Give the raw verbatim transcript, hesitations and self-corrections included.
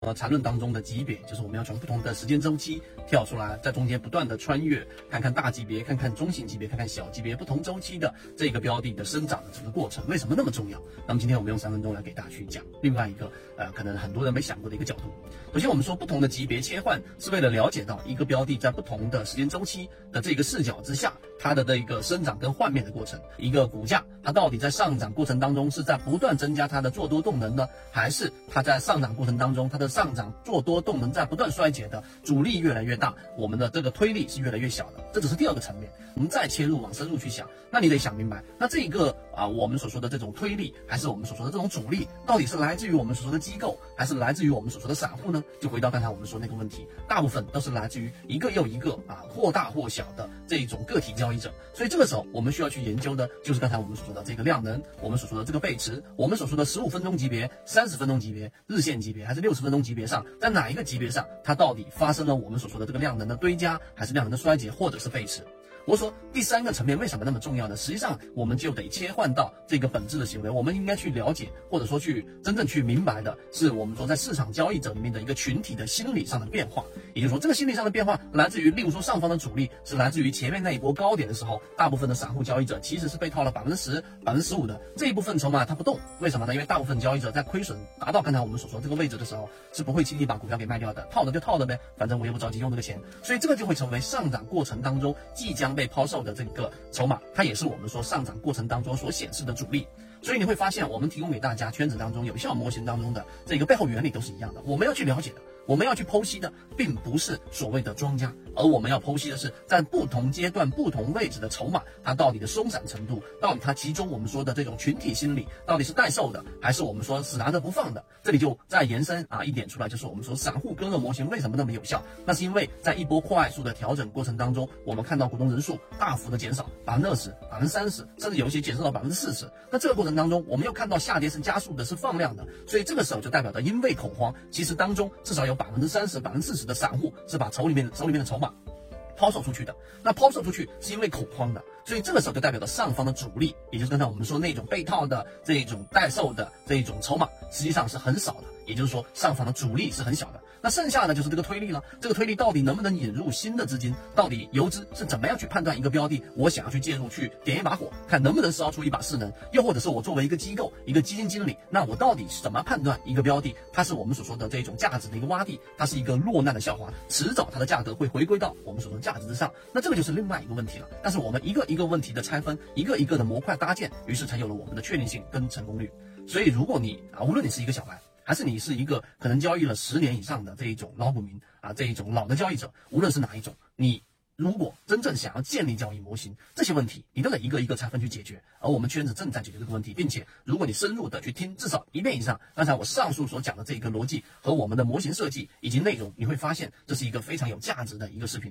呃缠论当中的级别，就是我们要从不同的时间周期跳出来，在中间不断的穿越，看看大级别，看看中型级别，看看小级别，不同周期的这个标的的生长的整个过程为什么那么重要？那么今天我们用三分钟来给大家去讲另外一个呃可能很多人没想过的一个角度。首先我们说不同的级别切换是为了了解到一个标的在不同的时间周期的这个视角之下，它的这个生长跟幻灭的过程。一个股价它到底在上涨过程当中是在不断增加它的做多动能呢，还是它在上涨过程当中它的上涨做多动能在不断衰竭的，阻力越来越大，我们的这个推力是越来越小的。这只是第二个层面，我们再切入往深入去想，那你得想明白，那这个啊我们所说的这种推力，还是我们所说的这种阻力，到底是来自于我们所说的机构，还是来自于我们所说的散户呢？就回到刚才我们说那个问题，大部分都是来自于一个又一个啊或大或小的这种个体交易者。所以这个时候我们需要去研究的就是刚才我们所说的这个量能，我们所说的这个背驰，我们所说的十五分钟级别、三十分钟级别、日线级别还是六十分钟级别上，在哪一个级别上，它到底发生了我们所说的这个量能的堆加，还是量能的衰竭，或者是背驰？我说第三个层面为什么那么重要呢？实际上我们就得切换到这个本质的行为，我们应该去了解，或者说去真正去明白的是我们说在市场交易者里面的一个群体的心理上的变化。也就是说这个心理上的变化来自于，例如说上方的阻力是来自于前面那一波高点的时候，大部分的散户交易者其实是被套了 百分之十 百分之十五 的这一部分筹码，它不动。为什么呢？因为大部分交易者在亏损达到刚才我们所说这个位置的时候，是不会轻易把股票给卖掉的，套了就套了呗，反正我也不着急用这个钱。所以这个就会成为上涨过程当中即将被抛售的这个筹码，它也是我们说上涨过程当中所显示的阻力。所以你会发现，我们提供给大家圈子当中有效模型当中的这个背后原理都是一样的。我们要去了解的，我们要去剖析的，并不是所谓的庄家，而我们要剖析的是在不同阶段、不同位置的筹码，它到底的松散程度，到底它集中我们说的这种群体心理，到底是代售的，还是我们说死拿着不放的？这里就再延伸啊一点出来，就是我们说散户割肉模型为什么那么有效？那是因为在一波快速的调整过程当中，我们看到股东人数大幅的减少，百分之二十、百分之三十，甚至有一些减少到百分之四十。那这个过程当中，我们又看到下跌是加速的，是放量的，所以这个时候就代表着因为恐慌，其实当中至少有百分之三十、百分之四十的散户是把手里面手里面的筹码抛售出去的。那抛售出去是因为恐慌的。所以这个时候就代表着上方的主力，也就是刚才我们说那种被套的、这种代售的、这种筹码，实际上是很少的。也就是说，上方的主力是很小的。那剩下的就是这个推力了。这个推力到底能不能引入新的资金？到底游资是怎么样去判断一个标的？我想要去介入，去点一把火，看能不能烧出一把势能？又或者是我作为一个机构、一个基金经理，那我到底是怎么判断一个标的？它是我们所说的这种价值的一个洼地，它是一个落难的校花，迟早它的价格会回归到我们所说的价值之上。那这个就是另外一个问题了。但是我们一个一。一个问题的拆分，一个一个的模块搭建，于是才有了我们的确定性跟成功率。所以如果你啊，无论你是一个小白，还是你是一个可能交易了十年以上的这一种老股民啊，这一种老的交易者，无论是哪一种，你如果真正想要建立交易模型，这些问题你都得一个一个拆分去解决，而我们圈子正在解决这个问题，并且如果你深入的去听至少一遍以上刚才我上述所讲的这一个逻辑和我们的模型设计以及内容，你会发现这是一个非常有价值的一个视频。